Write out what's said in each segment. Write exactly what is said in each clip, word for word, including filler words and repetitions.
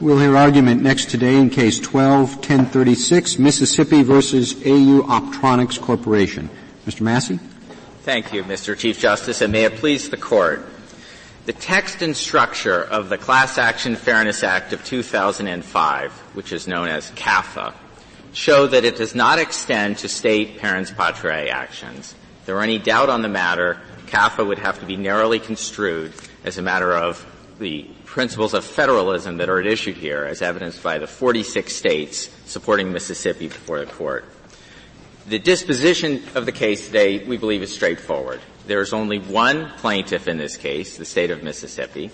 We'll hear argument next today in Case twelve ten thirty-six, Mississippi versus A U Optronics Corporation. Mister Massey? Thank you, Mister Chief Justice, and may it please the Court. The text and structure of the Class Action Fairness Act of two thousand five, which is known as CAFA, show that it does not extend to state parents patriae actions. If there were any doubt on the matter, CAFA would have to be narrowly construed as a matter of the principles of federalism that are at issue here, as evidenced by the forty-six states supporting Mississippi before the Court. The disposition of the case today, we believe, is straightforward. There is only one plaintiff in this case, the state of Mississippi.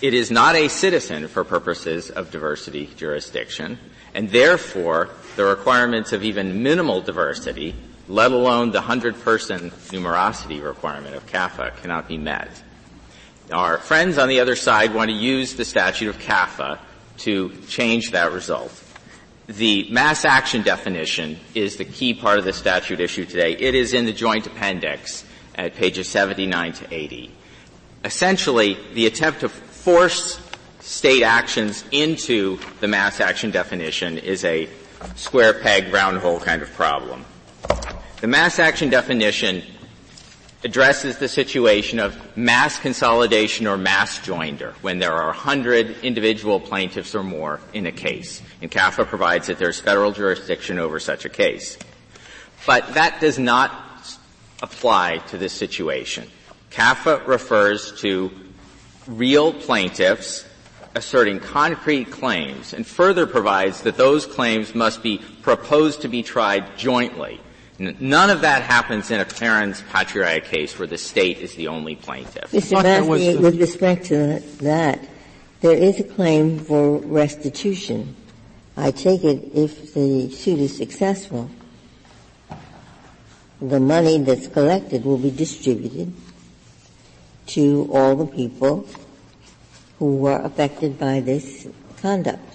It is not a citizen for purposes of diversity jurisdiction, and therefore the requirements of even minimal diversity, let alone the one hundred person numerosity requirement of CAFA, cannot be met. Our friends on the other side want to use the statute of CAFA to change that result. The mass action definition is the key part of the statute issue today. It is in the joint appendix at pages seventy-nine to eighty. Essentially, the attempt to force state actions into the mass action definition is a square peg, round hole kind of problem. The mass action definition addresses the situation of mass consolidation or mass joinder when there are one hundred individual plaintiffs or more in a case. And CAFA provides that there is federal jurisdiction over such a case. But that does not apply to this situation. CAFA refers to real plaintiffs asserting concrete claims and further provides that those claims must be proposed to be tried jointly. None of that happens in a parents patriae case where the state is the only plaintiff. Mister Massey, with respect to that, there is a claim for restitution. I take it if the suit is successful, the money that's collected will be distributed to all the people who were affected by this conduct.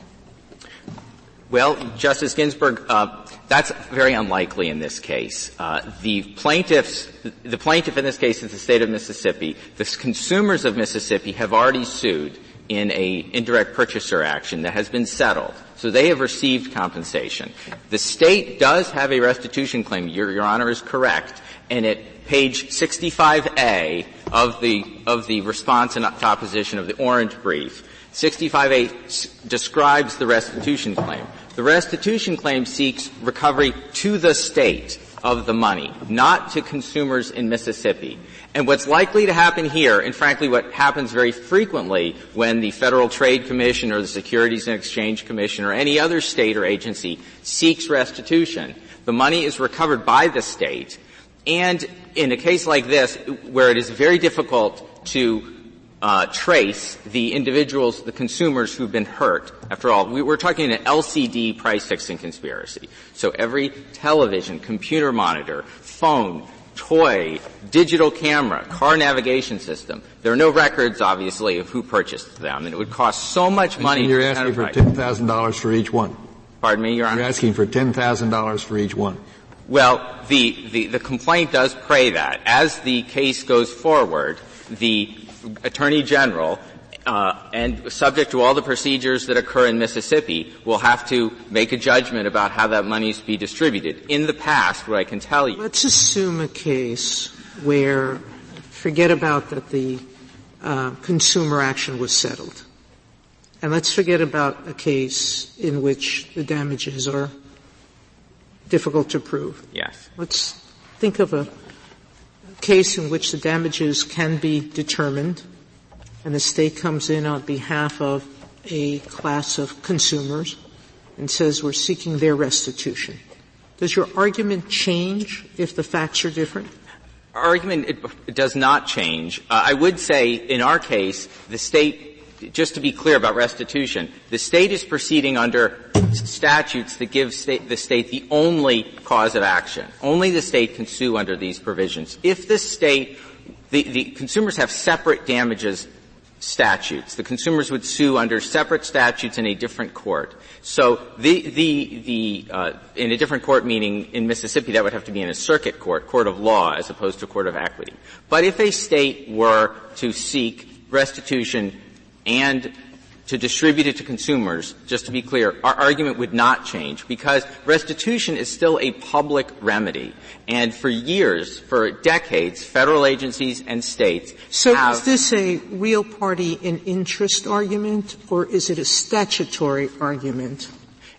Well, Justice Ginsburg, uh, that's very unlikely in this case. Uh, the plaintiffs, the plaintiff in this case is the state of Mississippi. The consumers of Mississippi have already sued in a indirect purchaser action that has been settled. So they have received compensation. The state does have a restitution claim. Your, Your Honor is correct. And at page sixty-five A of the, of the response and opposition of the orange brief, sixty-five A s- describes the restitution claim. The restitution claim seeks recovery to the state of the money, not to consumers in Mississippi. And what's likely to happen here, and frankly what happens very frequently when the Federal Trade Commission or the Securities and Exchange Commission or any other state or agency seeks restitution, the money is recovered by the state. And in a case like this, where it is very difficult to uh trace the individuals, the consumers who've been hurt. After all, we, we're talking an L C D price-fixing conspiracy. So every television, computer monitor, phone, toy, digital camera, car navigation system, there are no records, obviously, of who purchased them, and it would cost so much money. And you're asking for ten thousand dollars for each one. Pardon me, Your Honor? You're asking for ten thousand dollars for each one. Well, the, the, the complaint does pray that. As the case goes forward, the Attorney General, uh, and subject to all the procedures that occur in Mississippi, will have to make a judgment about how that money is to be distributed. In the past, what I can tell you. Let's assume a case where, forget about that the, uh, consumer action was settled. And let's forget about a case in which the damages are difficult to prove. Yes. Let's think of a case in which the damages can be determined and the state comes in on behalf of a class of consumers and says we're seeking their restitution. Does your argument change if the facts are different? Our argument it, it does not change. Uh, I would say in our case, the state, just to be clear about restitution, the state is proceeding under statutes that give state, the state the only cause of action. Only the state can sue under these provisions. If the state, the, the consumers have separate damages statutes. The consumers would sue under separate statutes in a different court. So the, the, the, uh, in a different court, meaning in Mississippi, that would have to be in a circuit court, court of law, as opposed to court of equity. But if a state were to seek restitution and to distribute it to consumers, just to be clear, our argument would not change because restitution is still a public remedy. And for years, for decades, federal agencies and states So have is this a real party in interest argument, or is it a statutory argument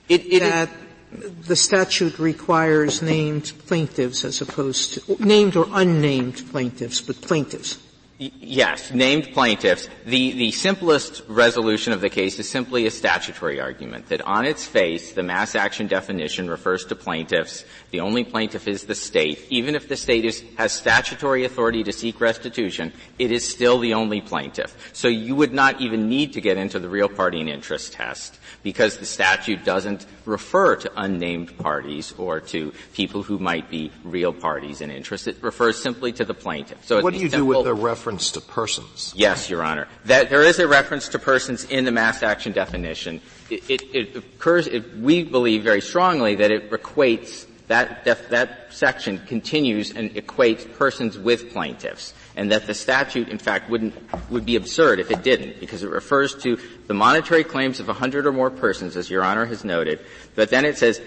it, it that is, the statute requires named plaintiffs as opposed to named or unnamed plaintiffs, but plaintiffs? Yes, named plaintiffs. The, the simplest resolution of the case is simply a statutory argument that on its face, the mass action definition refers to plaintiffs. The only plaintiff is the state. Even if the state is, has statutory authority to seek restitution, it is still the only plaintiff. So you would not even need to get into the real party and interest test because the statute doesn't refer to unnamed parties or to people who might be real parties in interest. It refers simply to the plaintiff. So what do you do with the reference to persons? Yes, Your Honor. That there is a reference to persons in the mass action definition. It, it, it occurs, it, we believe very strongly that it equates, that, def, that section continues and equates persons with plaintiffs. And that the statute, in fact, wouldn't, would be absurd if it didn't, because it refers to the monetary claims of a hundred or more persons, as Your Honor has noted. But then it says,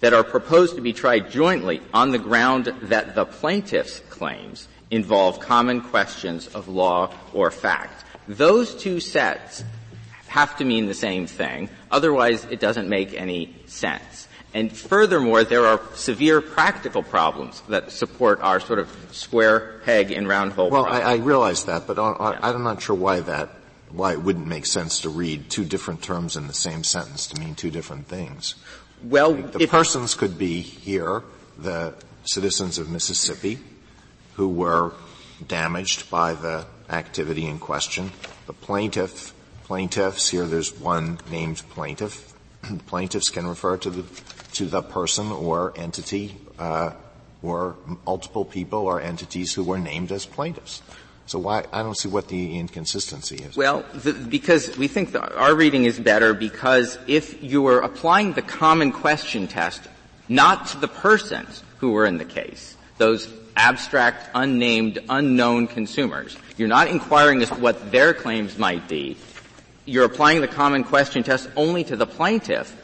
that are proposed to be tried jointly on the ground that the plaintiff's claims involve common questions of law or fact. Those two sets have to mean the same thing. Otherwise, it doesn't make any sense. And furthermore, there are severe practical problems that support our sort of square peg and round hole well, problem. Well, I, I realize that, but on, yeah. I, I'm not sure why that, why it wouldn't make sense to read two different terms in the same sentence to mean two different things. Well, like the persons could be here, the citizens of Mississippi, who were damaged by the activity in question. The plaintiff, plaintiffs, here there's one named plaintiff. Plaintiffs can refer to the, to the person or entity, uh, or multiple people or entities who were named as plaintiffs. So why, I don't see what the inconsistency is. Well, the, because we think the, our reading is better because if you were applying the common question test not to the persons who were in the case, those abstract, unnamed, unknown consumers. You're not inquiring as to what their claims might be. You're applying the common question test only to the plaintiff.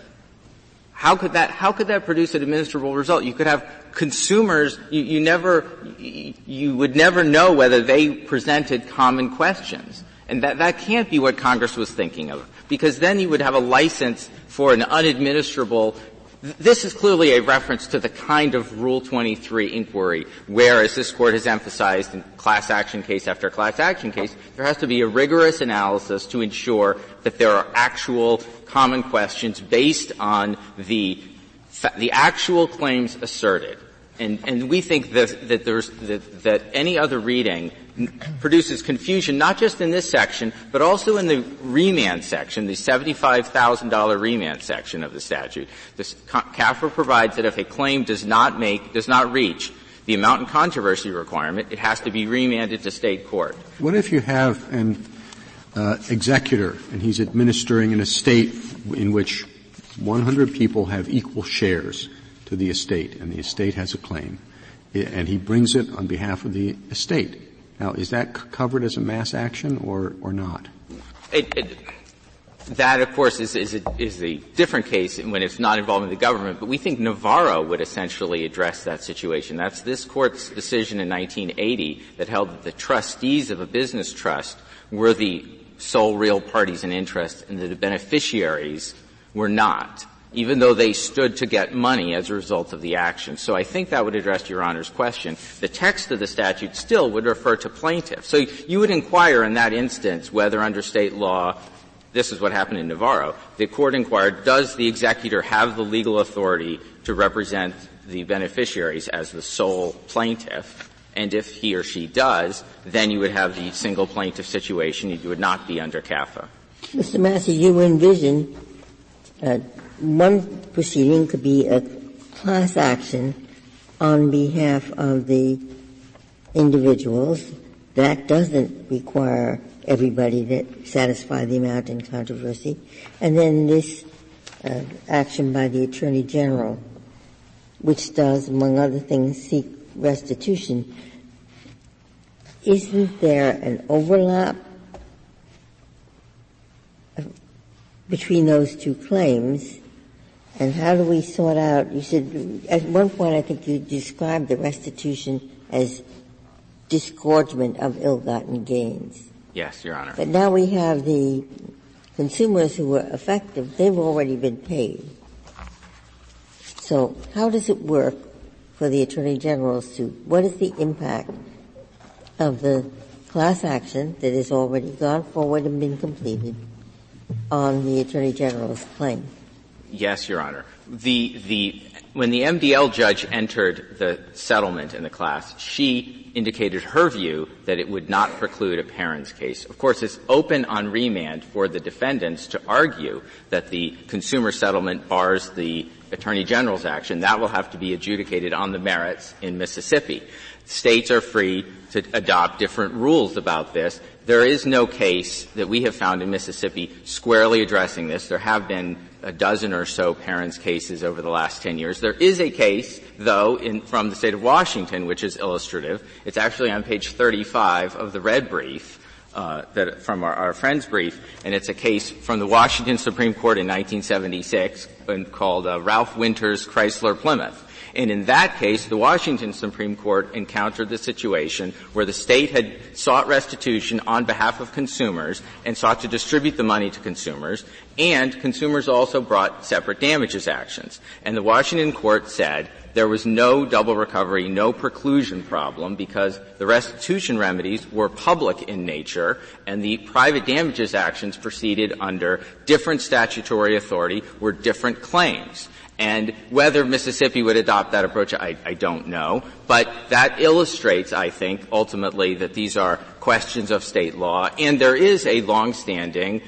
How could that, how could that produce an administrable result? You could have consumers, you, you never, you would never know whether they presented common questions. And that, that can't be what Congress was thinking of. Because then you would have a license for an unadministrable This is clearly a reference to the kind of Rule twenty-three inquiry where, as this Court has emphasized in class action case after class action case, there has to be a rigorous analysis to ensure that there are actual common questions based on the, the actual claims asserted. And, and we think that, that there's, that, that any other reading produces confusion, not just in this section, but also in the remand section, the seventy-five thousand dollars remand section of the statute. This CAFA provides that if a claim does not make, does not reach the amount in controversy requirement, it has to be remanded to state court. What if you have an, uh, executor and he's administering an estate in which one hundred people have equal shares to the estate, and the estate has a claim, and he brings it on behalf of the estate? Now, is that c- covered as a mass action or, or not? It, it, that, of course, is, is, a, is a different case when it's not involving the government, but we think Navarro would essentially address that situation. That's this Court's decision in nineteen eighty that held that the trustees of a business trust were the sole real parties in interest and that the beneficiaries were not, even though they stood to get money as a result of the action. So I think that would address Your Honor's question. The text of the statute still would refer to plaintiffs. So you would inquire in that instance whether under state law, this is what happened in Navarro, the court inquired, does the executor have the legal authority to represent the beneficiaries as the sole plaintiff? And if he or she does, then you would have the single plaintiff situation. You would not be under CAFA. Mister Massey, you envision uh one proceeding could be a class action on behalf of the individuals. That doesn't require everybody to satisfy the amount in controversy. And then this uh, action by the Attorney General, which does, among other things, seek restitution. Isn't there an overlap between those two claims, and how do we sort out, you said, at one point I think you described the restitution as disgorgement of ill-gotten gains. Yes, Your Honor. But now we have the consumers who were affected, they've already been paid. So how does it work for the Attorney General's suit? What is the impact of the class action that has already gone forward and been completed on the Attorney General's claim? Yes, Your Honor. The, the, when the M D L judge entered the settlement in the class, she indicated her view that it would not preclude a parent's case. Of course, it's open on remand for the defendants to argue that the consumer settlement bars the Attorney General's action. That will have to be adjudicated on the merits in Mississippi. States are free to adopt different rules about this. There is no case that we have found in Mississippi squarely addressing this. There have been a dozen or so parents' cases over the last ten years. There is a case, though, in, from the state of Washington, which is illustrative. It's actually on page thirty-five of the red brief, uh, that, from our, our friend's brief, and it's a case from the Washington Supreme Court in nineteen seventy-six called uh, Ralph Winters Chrysler Plymouth. And in that case, the Washington Supreme Court encountered the situation where the state had sought restitution on behalf of consumers and sought to distribute the money to consumers, and consumers also brought separate damages actions. And the Washington court said there was no double recovery, no preclusion problem, because the restitution remedies were public in nature, and the private damages actions proceeded under different statutory authority were different claims. And whether Mississippi would adopt that approach, I, I don't know. But that illustrates, I think, ultimately that these are questions of state law. And there is a longstanding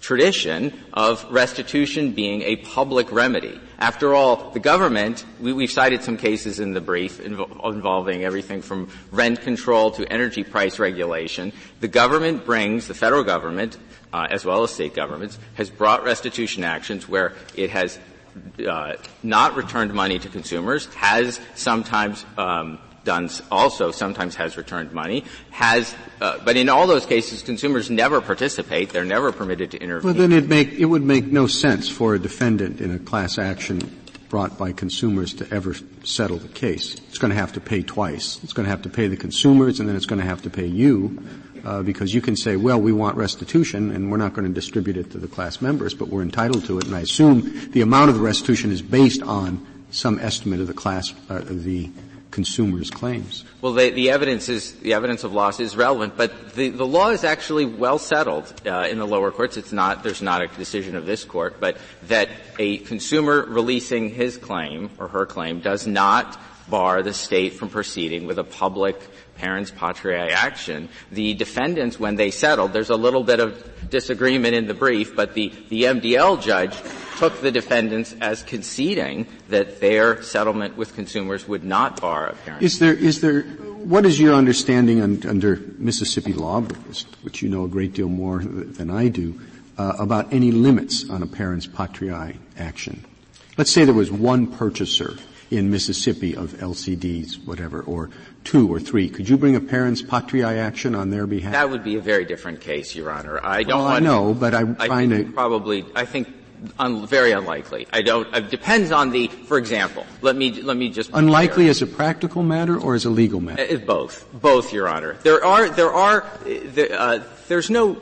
tradition of restitution being a public remedy. After all, the government, we, we've cited some cases in the brief invo- involving everything from rent control to energy price regulation. The government brings, the federal government, uh, as well as state governments, has brought restitution actions where it has Uh, not returned money to consumers, has sometimes um, done also sometimes has returned money, has uh, but in all those cases consumers never participate, they're never permitted to intervene. Well, then it make it would make no sense for a defendant in a class action brought by consumers to ever settle the case. It's going to have to pay twice. It's going to have to pay the consumers, and then it's going to have to pay you. Uh, because you can say, well, we want restitution, and we're not going to distribute it to the class members, but we're entitled to it. And I assume the amount of the restitution is based on some estimate of the class, uh, of the consumer's claims. Well, the, the evidence is the evidence of loss is relevant, but the, the law is actually well settled uh, in the lower courts. It's not there's not a decision of this court, but that a consumer releasing his claim or her claim does not bar the state from proceeding with a public parents patriae action. The defendants, when they settled, there's a little bit of disagreement in the brief, but the, the M D L judge took the defendants as conceding that their settlement with consumers would not bar a parent. Is there, is there, what is your understanding un, under Mississippi law, which you know a great deal more than I do, uh, about any limits on a parents patriae action? Let's say there was one purchaser in Mississippi of L C Ds, whatever, or two or three. Could you bring a parents patriae action on their behalf? That would be a very different case, Your Honor. I don't well, want I know, to, but I, I find it probably, I think, un, very unlikely. I don't, it depends on the, for example, let me, let me just. Unlikely as a practical matter or as a legal matter? Both. Both, Your Honor. There are, there are, there, uh, there's no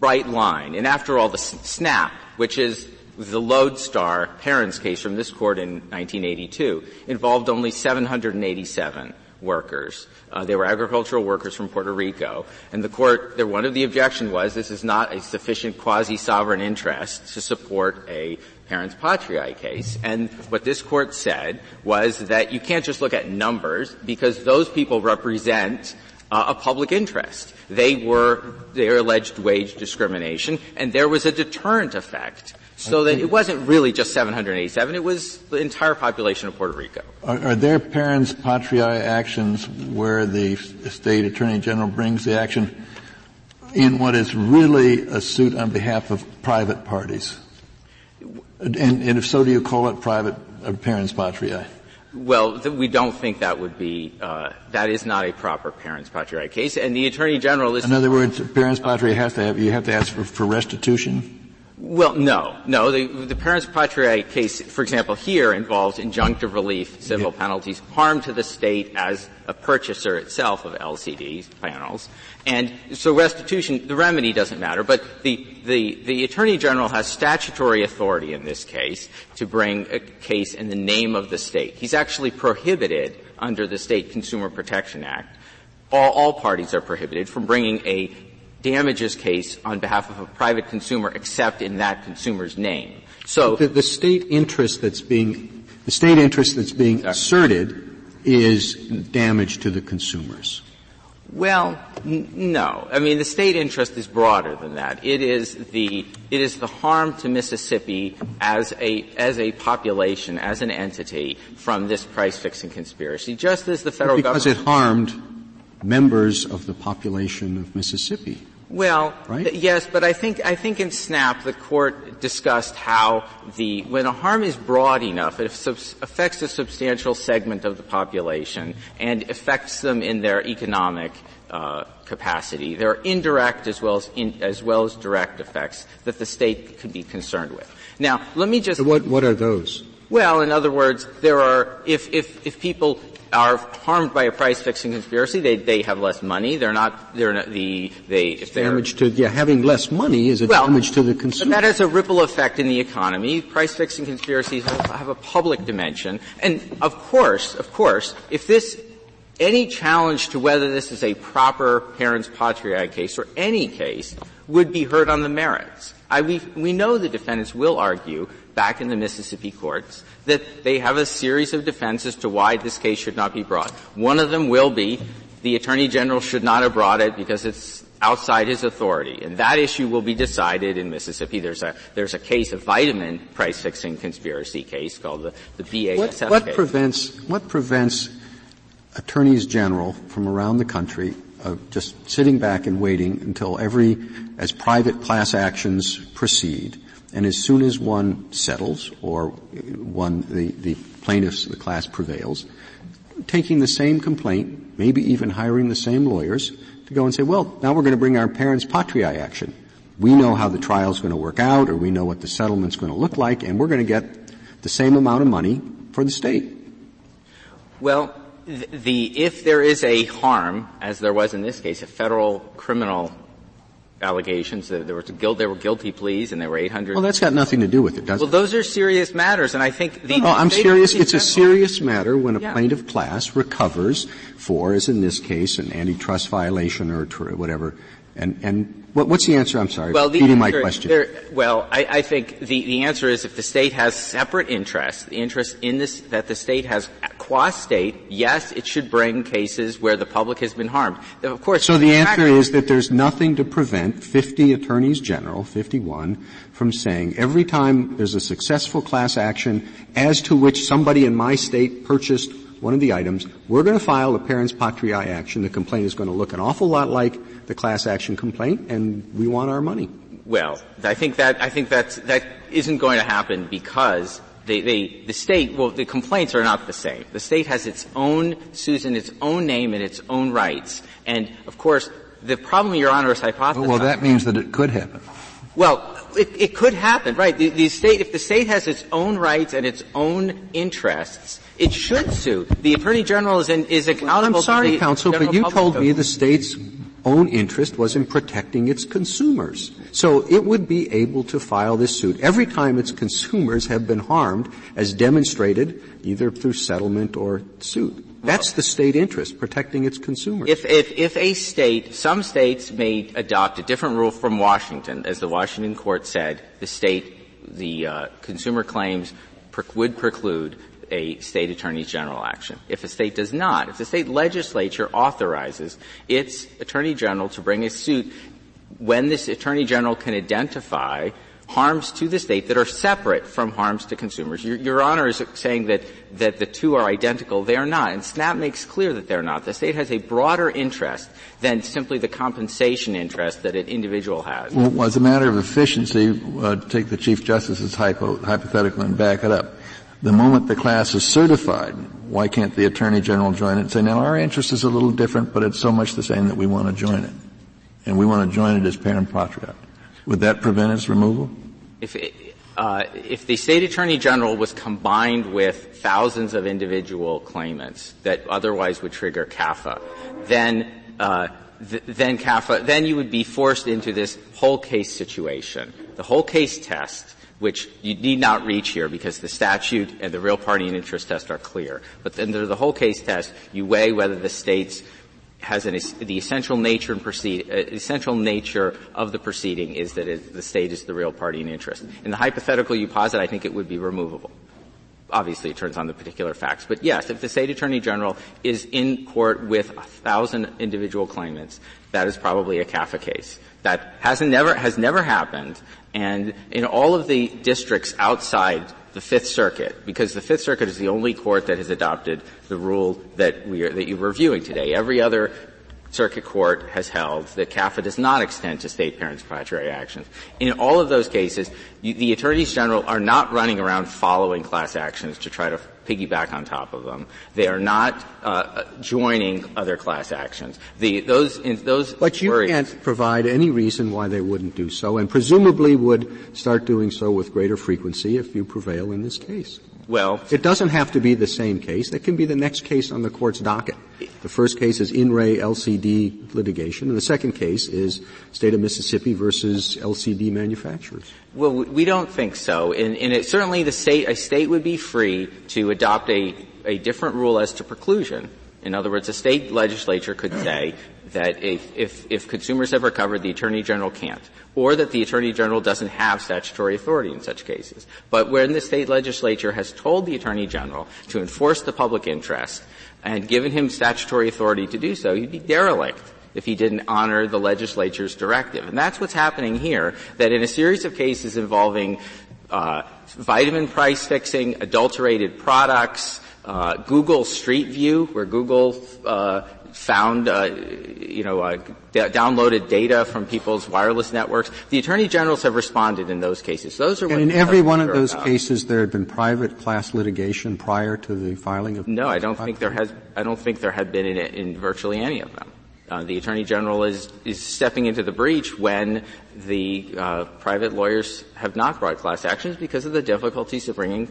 bright line. And after all, the SNAP, which is the Lodestar parents case from this court in nineteen eighty-two involved only seven hundred eighty-seven workers. Uh, they were agricultural workers from Puerto Rico. And the court, the, one of the objections was this is not a sufficient quasi-sovereign interest to support a parents patriae case. And what this court said was that you can't just look at numbers because those people represent Uh, a public interest. They were, their alleged wage discrimination, and there was a deterrent effect, so that it wasn't really just seven hundred eighty-seven, it was the entire population of Puerto Rico. Are, are there parents patriae actions where the state attorney general brings the action in what is really a suit on behalf of private parties? And, and if so, do you call it private uh, parents patriae? Well, th- we don't think that would be, uh, that is not a proper parents patriae case, and the Attorney General is... In other words, parents patriae has to have, you have to ask for, for restitution? Well, no. No. The, the parents patriae case, for example, here involves injunctive relief, civil yeah. penalties, harm to the state as a purchaser itself of L C D panels. And so restitution, the remedy doesn't matter. But the, the, the Attorney General has statutory authority in this case to bring a case in the name of the state. He's actually prohibited under the State Consumer Protection Act. All, all parties are prohibited from bringing a damages case on behalf of a private consumer except in that consumer's name. So the, the state interest that's being, the state interest that's being asserted is damage to the consumers. Well, n- no. I mean, the state interest is broader than that. It is the, it is the harm to Mississippi as a, as a population, as an entity from this price fixing conspiracy, just as the federal government. Because it harmed members of the population of Mississippi. Well, right? th- yes, but I think, I think in SNAP the court discussed how the, when a harm is broad enough, it sub- affects a substantial segment of the population and affects them in their economic, uh, capacity. There are indirect as well as, in, as well as direct effects that the state could be concerned with. Now, let me just. So what, what are those? Well, in other words, there are, if, if, if people are harmed by a price-fixing conspiracy, they they have less money. They're not. They're not the they. If damage to yeah, having less money is a well, damage to the consumer. But that has a ripple effect in the economy. Price-fixing conspiracies have a public dimension, and of course, of course, if this any challenge to whether this is a proper parents patriae case or any case would be heard on the merits. I, we we know the defendants will argue back in the Mississippi courts that they have a series of defenses to why this case should not be brought. One of them will be the Attorney General should not have brought it because it's outside his authority, and that issue will be decided in Mississippi. There's a there's a case, a vitamin price fixing conspiracy case called the the B A S F case. What, what prevents what prevents attorneys general from around the country of just sitting back and waiting until every as private class actions proceed? And as soon as one settles or one, the, the plaintiffs, the class prevails, taking the same complaint, maybe even hiring the same lawyers to go and say, well, now we're going to bring our parents patriae action. We know how the trial's going to work out, or we know what the settlement's going to look like, and we're going to get the same amount of money for the state. Well, the, if there is a harm, as there was in this case, a federal criminal allegations that there were guilt, there were guilty pleas, and there were eight hundred. Well, that's got nothing to do with it, does well, it? Well, those are serious matters, and I think the. No, no I'm serious. It's a serious matter when a yeah. plaintiff class recovers for, as in this case, an antitrust violation or whatever. And and what, what's the answer? I'm sorry, well, repeating my question. There, well, I, I think the the answer is if the state has separate interests, the interest in this that the state has. Qua state, yes, it should bring cases where the public has been harmed. Of course. So the answer is that there's nothing to prevent fifty attorneys general, fifty-one, from saying every time there's a successful class action as to which somebody in my state purchased one of the items, we're going to file a parents patriae action. The complaint is going to look an awful lot like the class action complaint, and we want our money. Well, I think that I think that's, that isn't going to happen because. They, they, the state, well, the complaints are not the same. The state has its own suits in its own name and its own rights. And, of course, the problem Your Honor is hypothesizing. Well, that means that it could happen. Well, it, it could happen, right. The, the state, if the state has its own rights and its own interests, it should sue. The Attorney General is, in, is accountable well, I'm sorry, to the counsel, but you told me the state's own interest was in protecting its consumers. So it would be able to file this suit every time its consumers have been harmed as demonstrated either through settlement or suit. That's the state interest, protecting its consumers. If, if, if a state, some states may adopt a different rule from Washington. As the Washington court said, the state, the uh, consumer claims perc- would preclude a state attorney general action. If a state does not, if the state legislature authorizes its attorney general to bring a suit when this attorney general can identify harms to the state that are separate from harms to consumers. Your, Your Honor is saying that, that the two are identical. They are not. And SNAP makes clear that they're not. The state has a broader interest than simply the compensation interest that an individual has. Well, as a matter of efficiency, uh, take the Chief Justice's hypo, hypothetical and back it up. The moment the class is certified, why can't the Attorney General join it and say, now, our interest is a little different, but it's so much the same that we want to join it, and we want to join it as parent patriae? Would that prevent its removal? If it, uh, if the state attorney general was combined with thousands of individual claimants that otherwise would trigger CAFA, then uh, th- then CAFA then you would be forced into this whole case situation, the whole case test, which you need not reach here because the statute and the real party and interest test are clear. But under the whole case test, you weigh whether the state's has an, the essential nature and proceed, essential nature of the proceeding is that it, the state is the real party in interest. In the hypothetical you posit, I think it would be removable. Obviously, it turns on the particular facts. But yes, if the state attorney general is in court with a thousand individual claimants, that is probably a CAFA case. That hasn't never, has never happened. And in all of the districts outside the Fifth Circuit, because the Fifth Circuit is the only court that has adopted the rule that we are, that you're reviewing today. Every other circuit court has held that CAFA does not extend to state parents' proprietary actions. In all of those cases, you, the attorneys general are not running around following class actions to try to piggyback on top of them. They are not uh, joining other class actions. The, those, in, those. But you worries, can't provide any reason why they wouldn't do so, and presumably would start doing so with greater frequency if you prevail in this case. Well, it doesn't have to be the same case. It can be the next case on the court's docket. The first case is in re L C D litigation, and the second case is State of Mississippi versus L C D manufacturers. Well, we don't think so. And, and it, certainly, the state a state would be free to adopt a a different rule as to preclusion. In other words, a state legislature could say that if, if, if consumers have recovered, the Attorney General can't, or that the Attorney General doesn't have statutory authority in such cases. But when the state legislature has told the Attorney General to enforce the public interest and given him statutory authority to do so, he'd be derelict if he didn't honor the legislature's directive. And that's what's happening here, that in a series of cases involving uh vitamin price fixing, adulterated products, Uh, Google Street View, where Google, uh, found, uh, you know, uh, d- downloaded data from people's wireless networks. The attorney generals have responded in those cases. Those are and in every one of those about. cases, there had been private class litigation prior to the filing of. No, I don't think there has. I don't think there had been in, in virtually any of them. Uh, the attorney general is is stepping into the breach when the uh, private lawyers have not brought class actions because of the difficulties of bringing.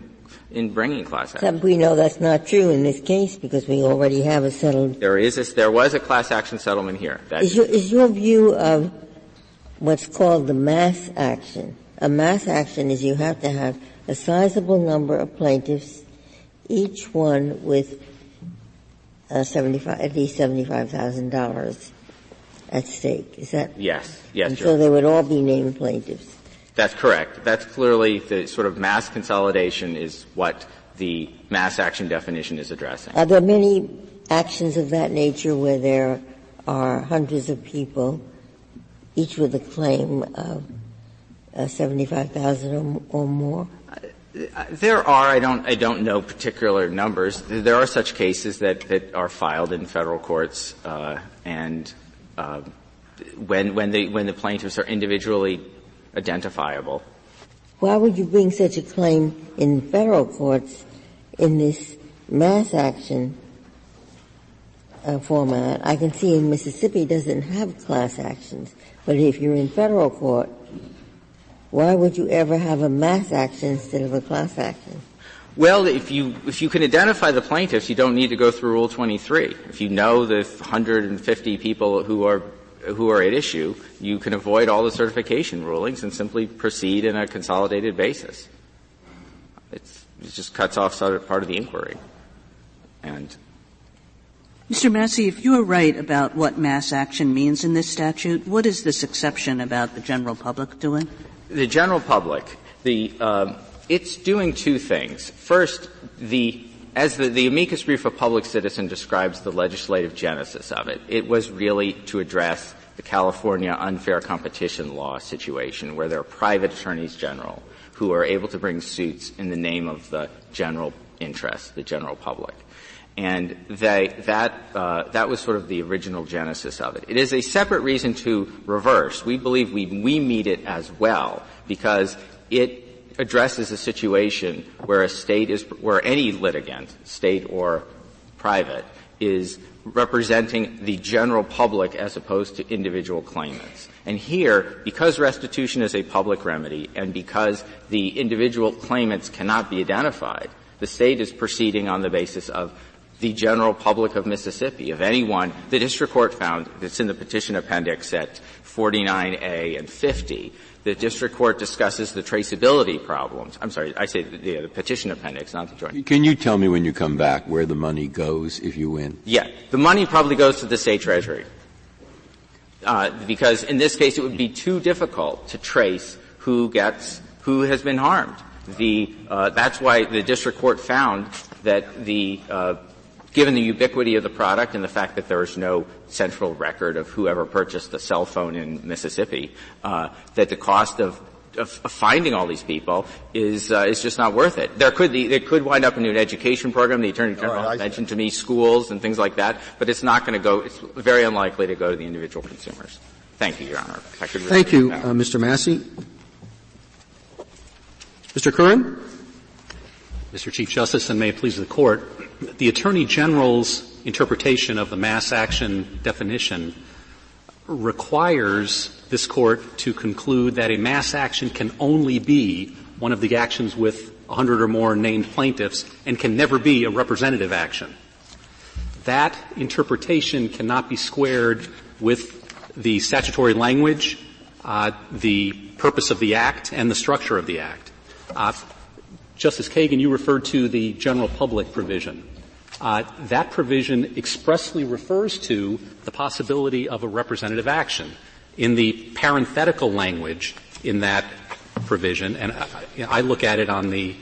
in bringing class action. Except we know that's not true in this case because we already have a settled. There is a, there was a class action settlement here. That is, your, is your view of what's called the mass action? A mass action is you have to have a sizable number of plaintiffs, each one with uh, seventy-five at least seventy-five thousand dollars at stake. Is that? Yes. Yes. And so they would all be named plaintiffs. That's correct. That's clearly the sort of mass consolidation is what the mass action definition is addressing. Are there many actions of that nature where there are hundreds of people, each with a claim of uh, seventy-five thousand or, or more? There are. I don't. I don't know particular numbers. There are such cases that that are filed in federal courts, uh, and uh, when when the when the plaintiffs are individually identifiable. Why would you bring such a claim in federal courts in this mass action uh, format? I can see in Mississippi doesn't have class actions, but if you're in federal court, why would you ever have a mass action instead of a class action? Well, if you if you can identify the plaintiffs, you don't need to go through Rule twenty-three. If you know the one hundred fifty people who are who are at issue, you can avoid all the certification rulings and simply proceed in a consolidated basis. It's, it just cuts off part of the inquiry. And Mister Massey, if you are right about what mass action means in this statute, what is this exception about the general public doing? The general public, the um, it's doing two things. First, the As the, the amicus brief of Public Citizen describes the legislative genesis of it, it was really to address the California unfair competition law situation where there are private attorneys general who are able to bring suits in the name of the general interest, the general public. And they, that, uh, that was sort of the original genesis of it. It is a separate reason to reverse. We believe we, we meet it as well because it addresses a situation where a state is, where any litigant, state or private, is representing the general public as opposed to individual claimants. And here, because restitution is a public remedy and because the individual claimants cannot be identified, the state is proceeding on the basis of the general public of Mississippi, of anyone. The district court found, it's in the petition appendix at forty-nine A and fifty, the district court discusses the traceability problems. I'm sorry, I say the, the, the petition appendix, not the joint. Can you tell me when you come back where the money goes if you win? Yeah. The money probably goes to the state treasury. Uh, because in this case it would be too difficult to trace who gets, who has been harmed. The, uh, that's why the district court found that the, uh, given the ubiquity of the product and the fact that there is no central record of whoever purchased the cell phone in Mississippi, uh, that the cost of, of, of finding all these people is, uh, is just not worth it. There could be, it could wind up into an education program. The Attorney General right, mentioned to me schools and things like that, but it's not going to go, it's very unlikely to go to the individual consumers. Thank you, Your Honor. I could really Thank you, uh, Mister Massey. Mister Curran. Mister Chief Justice, and may it please the Court, the Attorney General's interpretation of the mass action definition requires this Court to conclude that a mass action can only be one of the actions with one hundred or more named plaintiffs and can never be a representative action. That interpretation cannot be squared with the statutory language, uh, the purpose of the Act, and the structure of the Act. Uh, Justice Kagan, you referred to the general public provision. Uh, that provision expressly refers to the possibility of a representative action. In the parenthetical language in that provision, and I, I look at it on the,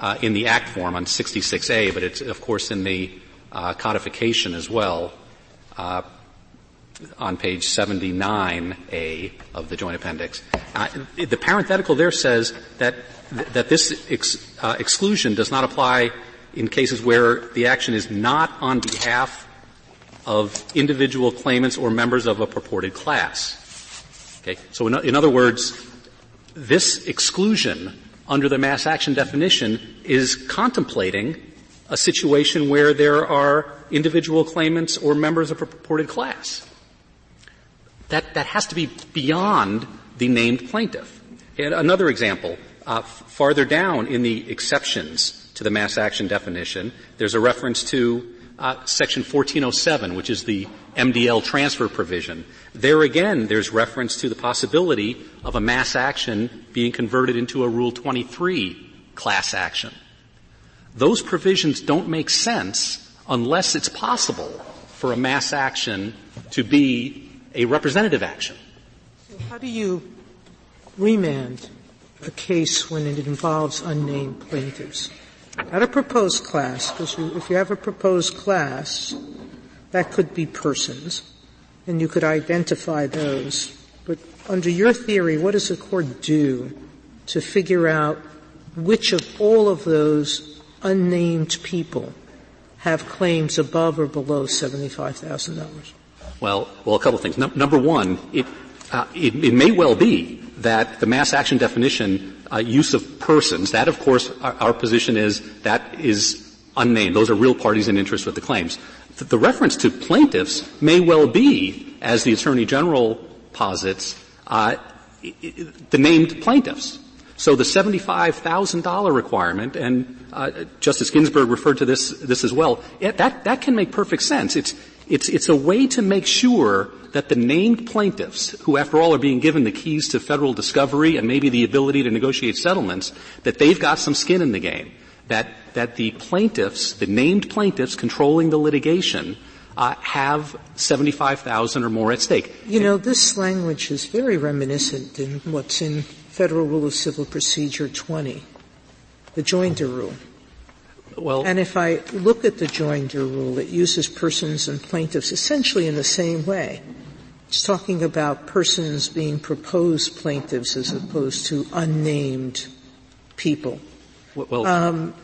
uh, in the Act form on sixty-six A, but it's of course in the, uh, codification as well, uh, on page seventy-nine A of the Joint Appendix. Uh, the parenthetical there says that that this ex, uh, exclusion does not apply in cases where the action is not on behalf of individual claimants or members of a purported class. Okay? So in, in other words, this exclusion under the mass action definition is contemplating a situation where there are individual claimants or members of a purported class. That, that has to be beyond the named plaintiff. And another example. Uh, farther down in the exceptions to the mass action definition, there's a reference to uh, Section fourteen oh seven, which is the M D L transfer provision. There again, there's reference to the possibility of a mass action being converted into a Rule twenty-three class action. Those provisions don't make sense unless it's possible for a mass action to be a representative action. So how do you remand a case when it involves unnamed plaintiffs? Not a proposed class, because if you have a proposed class, that could be persons, and you could identify those. But under your theory, what does the Court do to figure out which of all of those unnamed people have claims above or below seventy-five thousand dollars? Well, well, a couple of things. No, number one, it, uh, it, it may well be that the mass action definition, uh, use of persons, that of course our, our position is that is unnamed. Those are real parties in interest with the claims. The, the reference to plaintiffs may well be, as the Attorney General posits, uh, the named plaintiffs. So the seventy-five thousand dollars requirement, and uh, Justice Ginsburg referred to this this as well, it, that that can make perfect sense. It's It's, it's a way to make sure that the named plaintiffs, who after all are being given the keys to federal discovery and maybe the ability to negotiate settlements, that they've got some skin in the game. That, that the plaintiffs, the named plaintiffs controlling the litigation, uh, have seventy-five thousand or more at stake. You know, this language is very reminiscent in what's in Federal Rule of Civil Procedure twenty, the joinder rule. Well, and if I look at the joinder rule, it uses persons and plaintiffs essentially in the same way. It's talking about persons being proposed plaintiffs as opposed to unnamed people. Well, um,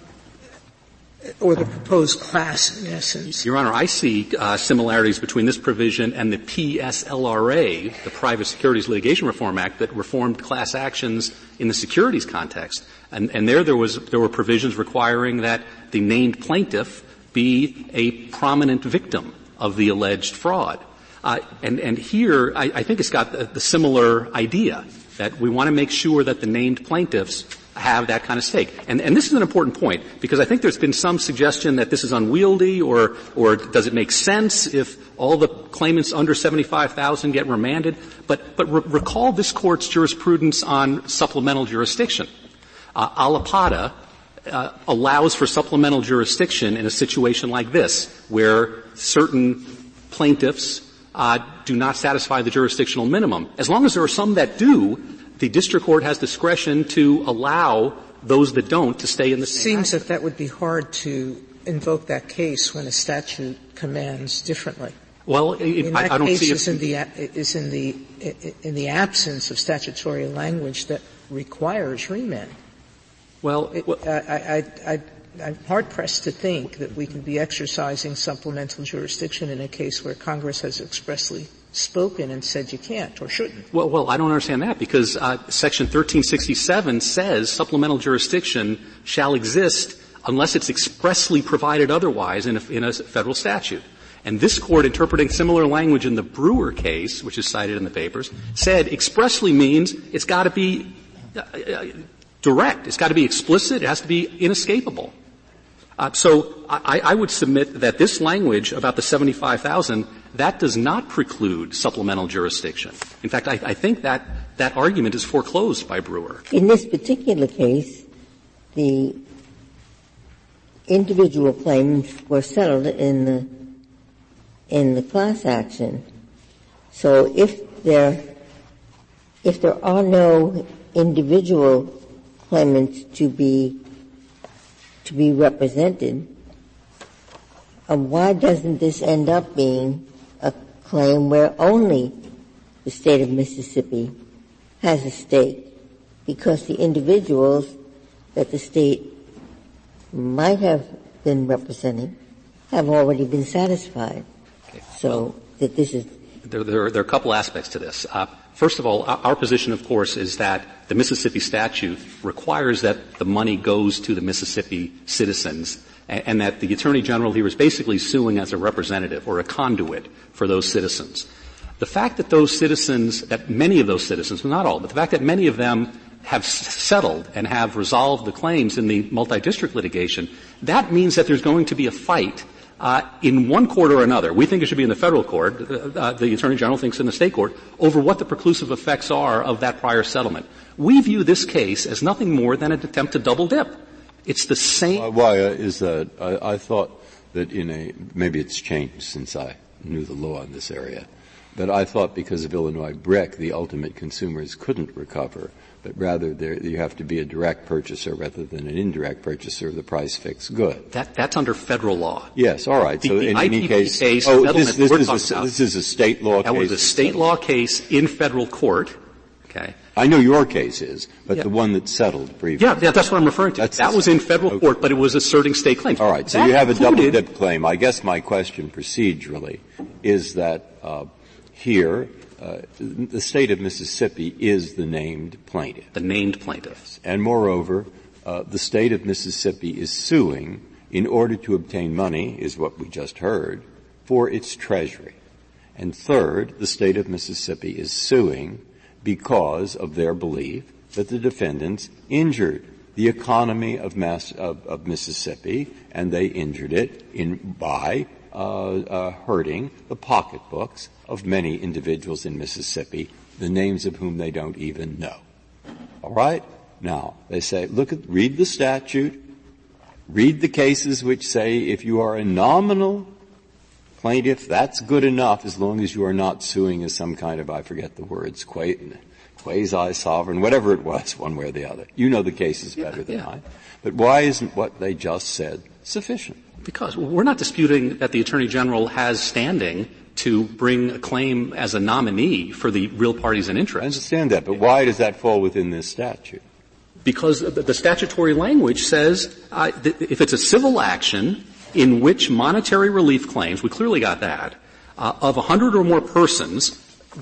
or the proposed class, in essence. Your Honor, I see uh, similarities between this provision and the P S L R A, the Private Securities Litigation Reform Act, that reformed class actions in the securities context. And, and there, there was, there were provisions requiring that the named plaintiff be a prominent victim of the alleged fraud. Uh, and, and here, I, I think it's got the, the similar idea that we want to make sure that the named plaintiffs have that kind of stake. And, and this is an important point, because I think there's been some suggestion that this is unwieldy, or, or does it make sense if all the claimants under seventy-five thousand get remanded? But, but re- recall this Court's jurisprudence on supplemental jurisdiction. Uh, Alapada uh, allows for supplemental jurisdiction in a situation like this, where certain plaintiffs uh, do not satisfy the jurisdictional minimum. As long as there are some that do, the district court has discretion to allow those that don't to stay in the same. It seems accident. that that would be hard to invoke that case when a statute commands differently. Well, it, I, that I don't case see it. Is in the is in the in the absence of statutory language that requires remand. Well, it, well I, I, I, I'm hard pressed to think that we can be exercising supplemental jurisdiction in a case where Congress has expressly spoken and said you can't or shouldn't. Well, well, I don't understand that, because uh, Section thirteen sixty-seven says supplemental jurisdiction shall exist unless it's expressly provided otherwise in a, in a federal statute. And this Court, interpreting similar language in the Brewer case, which is cited in the papers, said expressly means it's got to be uh, uh, direct. It's got to be explicit. It has to be inescapable. Uh, so I, I would submit that this language about the seventy-five thousand, that does not preclude supplemental jurisdiction. In fact, I, I think that that argument is foreclosed by Brewer. In this particular case, the individual claims were settled in the in the class action. So if there if there are no individual claimants to be to be represented, um, why doesn't this end up being a claim where only the state of Mississippi has a stake? Because the individuals that the state might have been representing have already been satisfied. Okay. So that this is there, there, are, there are a couple aspects to this. Uh, First of all, our position, of course, is that the Mississippi statute requires that the money goes to the Mississippi citizens, and, and that the Attorney General here is basically suing as a representative or a conduit for those citizens. The fact that those citizens, that many of those citizens, well, not all, but the fact that many of them have settled and have resolved the claims in the multi-district litigation, that means that there's going to be a fight Uh, in one court or another. We think it should be in the federal court. Uh, the Attorney General thinks in the state court, over what the preclusive effects are of that prior settlement. We view this case as nothing more than an attempt to double dip. It's the same. Why, why uh, is that? I, I thought that in a maybe it's changed since I knew the law in this area, but I thought because of Illinois Brick, the ultimate consumers couldn't recover, but rather there, you have to be a direct purchaser rather than an indirect purchaser of the price-fixed good. That, that's under federal law. Yes, all right. The, so the in any case, case oh, this, this, is a, this is a state law that case. That was a state law case in federal court. Okay. I know your case is, but yeah. The one that settled previously. Yeah, yeah, that's what I'm referring to. That's that was in federal okay. court, but it was asserting state claims. All right, so that you have included, a double-dip claim. I guess my question procedurally is that uh, here – Uh, the state of Mississippi is the named plaintiff. The named plaintiff. Yes. And moreover, uh, the state of Mississippi is suing in order to obtain money, is what we just heard, for its treasury. And third, the state of Mississippi is suing because of their belief that the defendants injured the economy of, mass, of, of Mississippi, and they injured it in by Uh, uh hurting the pocketbooks of many individuals in Mississippi, the names of whom they don't even know. All right? Now, they say, look at, read the statute, read the cases which say if you are a nominal plaintiff, that's good enough as long as you are not suing as some kind of, I forget the words, quasi-sovereign, whatever it was, one way or the other. You know the cases better yeah, than yeah. I. But why isn't what they just said sufficient? Because we're not disputing that the Attorney General has standing to bring a claim as a nominee for the real parties in interest. I understand that, but why does that fall within this statute? Because the statutory language says uh, if it's a civil action in which monetary relief claims, we clearly got that, uh, of one hundred or more persons,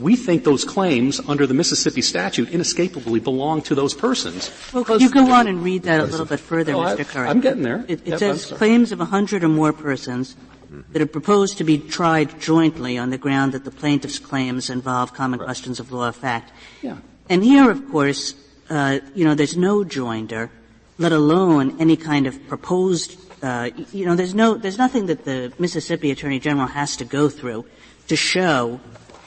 we think those claims under the Mississippi statute inescapably belong to those persons. Well, could you go on and read that a little bit further, oh, Mister Curran? I'm getting there. It, it yep, says claims of one hundred or more persons mm-hmm. that are proposed to be tried jointly on the ground that the plaintiff's claims involve common right. questions of law or fact. Yeah. And here, of course, uh, you know, there's no joinder, let alone any kind of proposed, uh, you know, there's no, there's nothing that the Mississippi Attorney General has to go through to show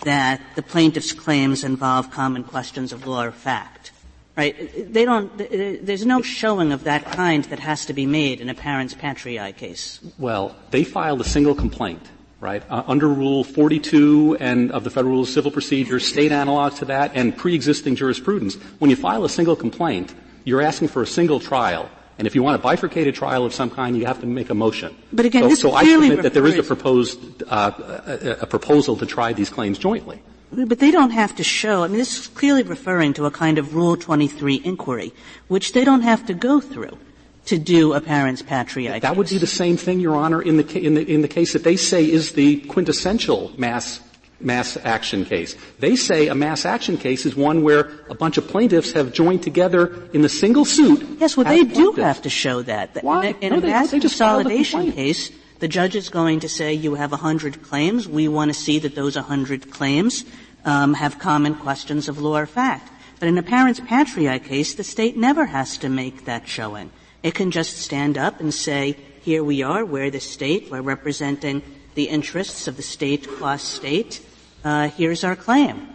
that the plaintiff's claims involve common questions of law or fact. Right? They don't, there's no showing of that kind that has to be made in a parents patriae case. Well, they filed a single complaint, right? Uh, under Rule forty-two and of the Federal Rules of Civil Procedure, state analogs to that, and pre-existing jurisprudence. When you file a single complaint, you're asking for a single trial. And if you want a bifurcated trial of some kind, you have to make a motion. But again, so, this so I submit that there is a proposed, uh, a, a proposal to try these claims jointly. But they don't have to show, I mean, this is clearly referring to a kind of Rule twenty-three inquiry, which they don't have to go through to do a parents patriae. That case. Would be the same thing, Your Honor, in the, in the, in the case that they say is the quintessential mass, mass action case. They say a mass action case is one where a bunch of plaintiffs have joined together in a single suit. Yes, well, they do have to show that. Why? In a, in no, a they, mass they consolidation case, the judge is going to say, you have a hundred claims. We want to see that those a hundred claims um, have common questions of law or fact. But in a parents patriae case, the state never has to make that showing. It can just stand up and say, here we are, we're the state, we're representing the interests of the state plus state. Uh, here's our claim.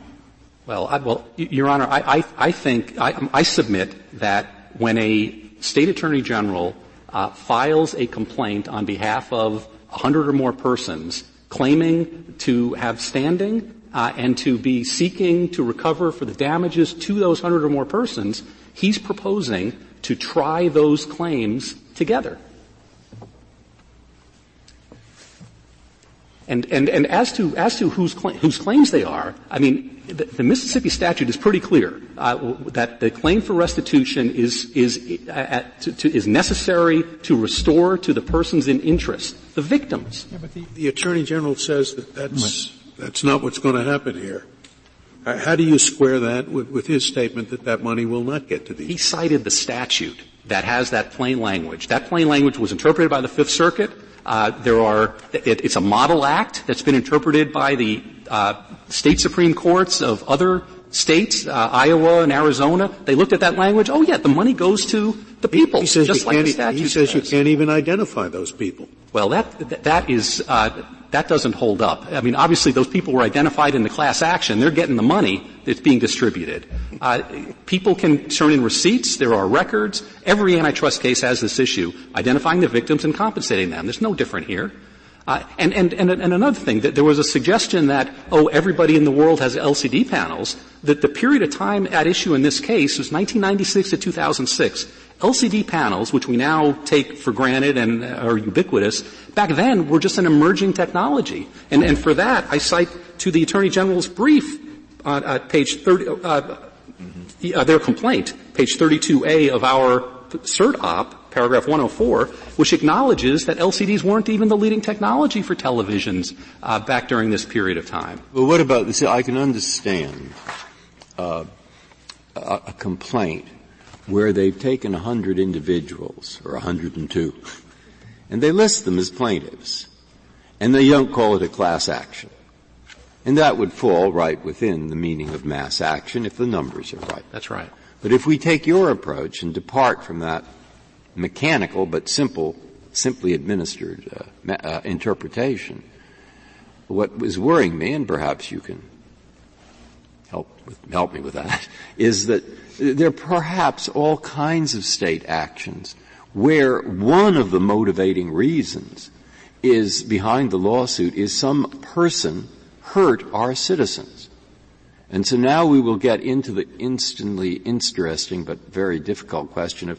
Well, I, well, Your Honor, I, I, I think I, I submit that when a state attorney general Uh, files a complaint on behalf of a hundred or more persons claiming to have standing uh, and to be seeking to recover for the damages to those hundred or more persons, he's proposing to try those claims together. And and and as to as to whose cl- whose claims they are, I mean, the, the Mississippi statute is pretty clear uh, that the claim for restitution is is uh, at, to, to, is necessary to restore to the persons in interest, the victims. Yeah, but the, the Attorney General says that that's that's not what's going to happen here. Uh, how do you square that with, with his statement that that money will not get to these? He cited the statute that has that plain language. That plain language was interpreted by the Fifth Circuit. Uh, there are, it, it's a model act that's been interpreted by the, uh, state Supreme Courts of other states, uh, Iowa and Arizona. They looked at that language. Oh yeah, the money goes to the people. He says, just you, like can't, the statute he says you can't even identify those people. Well, that, that is, uh, that doesn't hold up. I mean, obviously those people were identified in the class action. They're getting the money that's being distributed. Uh, people can turn in receipts. There are records. Every antitrust case has this issue, identifying the victims and compensating them. There's no different here. Uh, and, and, and, and another thing, that there was a suggestion that, oh, everybody in the world has L C D panels, that the period of time at issue in this case was nineteen ninety-six to two thousand six. L C D panels, which we now take for granted and are ubiquitous, back then were just an emerging technology. And, and for that, I cite to the Attorney General's brief on uh, uh, page thirty, uh, mm-hmm. uh, their complaint, page thirty-two A of our cert op, paragraph one oh four, which acknowledges that L C Ds weren't even the leading technology for televisions uh, back during this period of time. Well, what about this? I can understand uh, a, a complaint where they've taken one hundred individuals, or one hundred two, and they list them as plaintiffs, and they don't call it a class action. And that would fall right within the meaning of mass action if the numbers are right. That's right. But if we take your approach and depart from that mechanical but simple, simply administered uh, ma- uh, interpretation, what was worrying me, and perhaps you can help with, help me with that, is that there are perhaps all kinds of state actions where one of the motivating reasons is behind the lawsuit is some person hurt our citizens. And so now we will get into the instantly interesting but very difficult question of,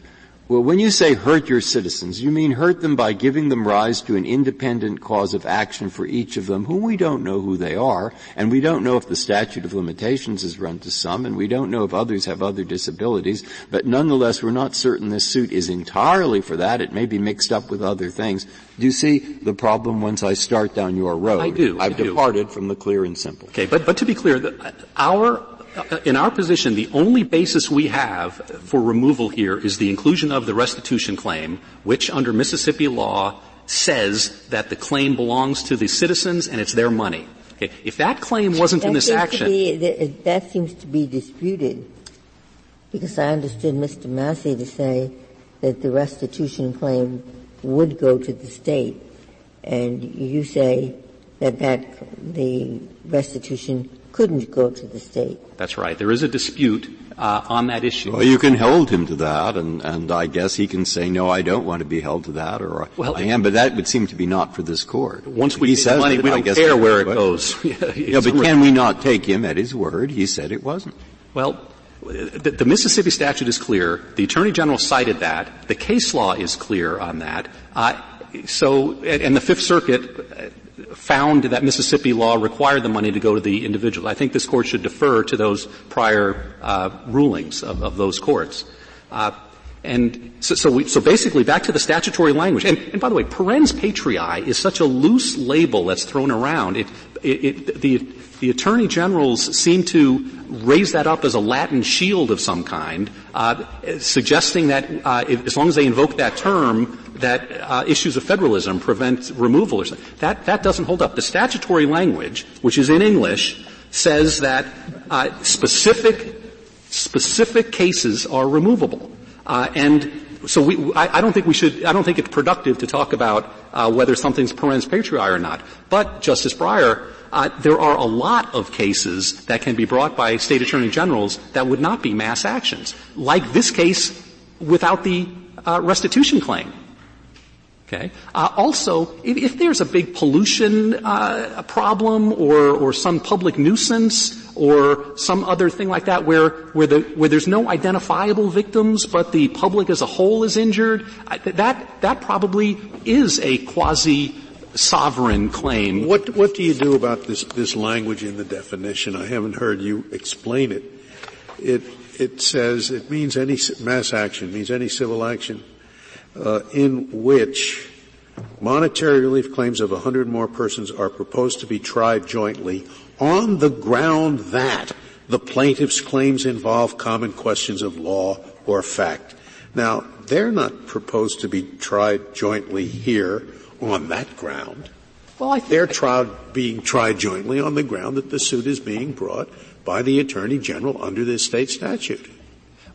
well, when you say hurt your citizens, you mean hurt them by giving them rise to an independent cause of action for each of them, whom we don't know who they are, and we don't know if the statute of limitations has run to some, and we don't know if others have other disabilities, but nonetheless we're not certain this suit is entirely for that. It may be mixed up with other things. Do you see the problem once I start down your road? I do. I've I do. departed from the clear and simple. Okay, but, but to be clear, the, our in our position, the only basis we have for removal here is the inclusion of the restitution claim, which under Mississippi law says that the claim belongs to the citizens and it's their money. Okay. If that claim wasn't that in this action. Be, that, that seems to be disputed, because I understood Mister Massey to say that the restitution claim would go to the state. And you say that, that the restitution couldn't go to the state. That's right. There is a dispute uh, on that issue. Well, you can hold him to that, and, and I guess he can say, no, I don't want to be held to that, or well, I am, but that would seem to be not for this Court. Once we get money, that, we don't care where it goes. Yeah, but can we not take him at his word? He said it wasn't. Well, the, the Mississippi statute is clear. The Attorney General cited that. The case law is clear on that. Uh, so, and the Fifth Circuit found that Mississippi law required the money to go to the individual. I think this Court should defer to those prior uh, rulings of, of those courts. Uh, and so, so, we, so basically, back to the statutory language. And, and by the way, parens patriae is such a loose label that's thrown around. It, it, it, the, the Attorney Generals seem to raise that up as a Latin shield of some kind, uh, suggesting that uh, if, as long as they invoke that term, that uh, issues of federalism prevent removal or something. That, that doesn't hold up. The statutory language, which is in English, says that uh, specific specific cases are removable. Uh, and so we, I, I don't think we should, I don't think it's productive to talk about uh, whether something's parens patriae or not. But, Justice Breyer, Uh, there are a lot of cases that can be brought by state attorney generals that would not be mass actions, like this case without the uh, restitution claim. Okay. Uh, also, if, if there's a big pollution uh, problem or, or some public nuisance or some other thing like that, where where the where there's no identifiable victims, but the public as a whole is injured, that that probably is a quasi. Sovereign claim. What, what do you do about this, this language in the definition? I haven't heard you explain it. It, it says it means any mass action, means any civil action, uh, in which monetary relief claims of a hundred more persons are proposed to be tried jointly on the ground that the plaintiff's claims involve common questions of law or fact. Now, they're not proposed to be tried jointly here on that ground. Well, I think they're tried, being tried jointly on the ground that the suit is being brought by the Attorney General under this state statute.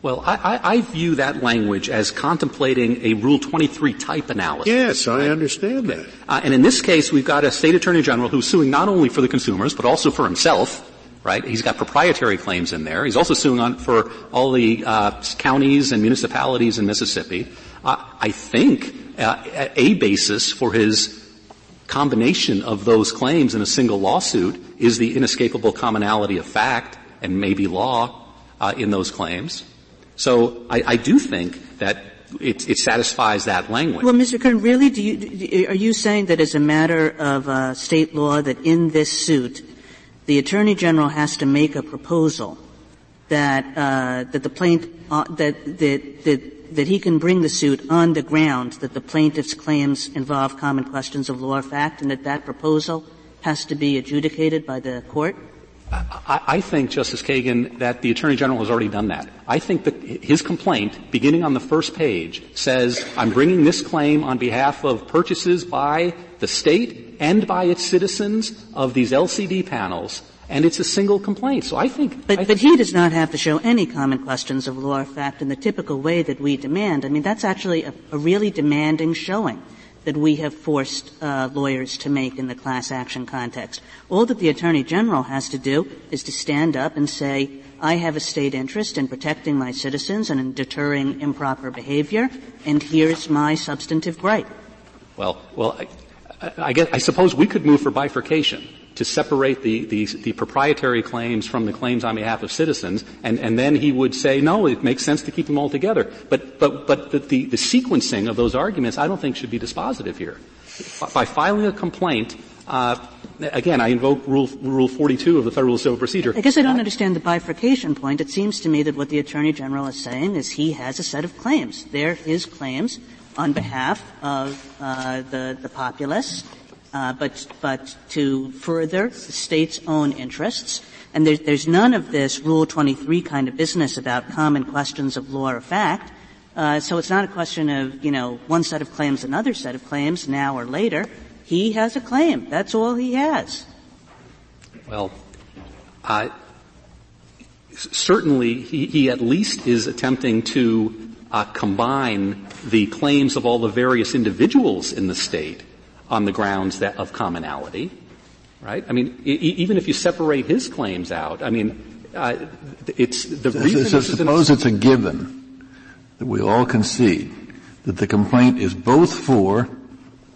Well, I, I, I view that language as contemplating a Rule twenty-three type analysis. Yes, I right? understand okay. that. Uh, and in this case, we've got a state Attorney General who's suing not only for the consumers, but also for himself. Right? He's got proprietary claims in there. He's also suing on for all the uh, counties and municipalities in Mississippi. Uh, I think Uh, a basis for his combination of those claims in a single lawsuit is the inescapable commonality of fact and maybe law uh, in those claims. So I, I do think that it, it satisfies that language. Well, Mister Kern, really, do you, do, are you saying that as a matter of uh, state law that in this suit the Attorney General has to make a proposal that uh, that the plaintiff uh, that that that that he can bring the suit on the ground that the plaintiff's claims involve common questions of law or fact, and that that proposal has to be adjudicated by the Court? I, I think, Justice Kagan, that the Attorney General has already done that. I think that his complaint, beginning on the first page, says, I'm bringing this claim on behalf of purchases by the state and by its citizens of these L C D panels. And it's a single complaint. So I think But, I but th- he does not have to show any common questions of law or fact in the typical way that we demand. I mean, that's actually a, a really demanding showing that we have forced uh, lawyers to make in the class action context. All that the Attorney General has to do is to stand up and say, I have a state interest in protecting my citizens and in deterring improper behavior, and here's my substantive right. Well, well, I, I, guess, I suppose we could move for bifurcation, to separate the, the, the proprietary claims from the claims on behalf of citizens, and, and then he would say, no, it makes sense to keep them all together. But, but, but the, the, the sequencing of those arguments I don't think should be dispositive here. By filing a complaint, uh, again, I invoke Rule forty-two of the Federal Civil Procedure. I guess I don't understand the bifurcation point. It seems to me that what the Attorney General is saying is he has a set of claims. They're his claims on behalf of, uh, the, the populace. Uh, but, but to further the state's own interests. And there's, there's none of this Rule twenty-three kind of business about common questions of law or fact. Uh, so it's not a question of, you know, one set of claims, another set of claims, now or later. He has a claim. That's all he has. Well, I, certainly he, he at least is attempting to uh, combine the claims of all the various individuals in the state on the grounds that of commonality, right? I mean, e- even if you separate his claims out, I mean, uh, it's the so, reason. So, so it's suppose an, it's a given that we all concede that the complaint is both for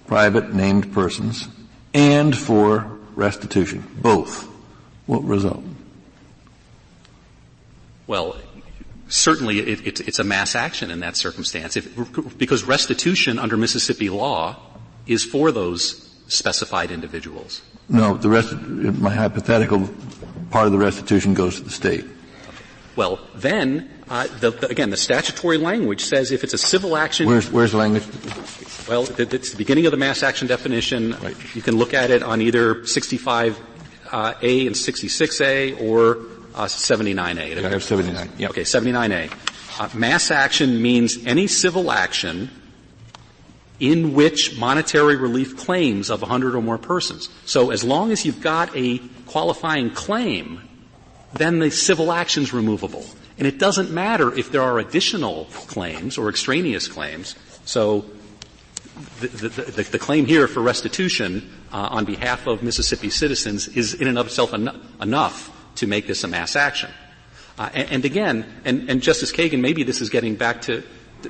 private named persons and for restitution, both. What result? Well, certainly it, it, it's a mass action in that circumstance, if, because restitution under Mississippi law is for those specified individuals. No, the rest, my hypothetical part of the restitution goes to the state. Well, then, uh, the, the, again, the statutory language says if it's a civil action. Where's, where's the language? Well, it's the beginning of the mass action definition. Right. You can look at it on either sixty-five A uh, and sixty-six A or uh, seventy-nine A. Yeah, I have seventy-nine. Yep. Okay, seventy-nine A. Uh, mass action means any civil action in which monetary relief claims of one hundred or more persons. So as long as you've got a qualifying claim, then the civil action's removable. And it doesn't matter if there are additional claims or extraneous claims. So the, the, the, the claim here for restitution uh, on behalf of Mississippi citizens is in and of itself en- enough to make this a mass action. Uh, and, and again, and, and Justice Kagan, maybe this is getting back to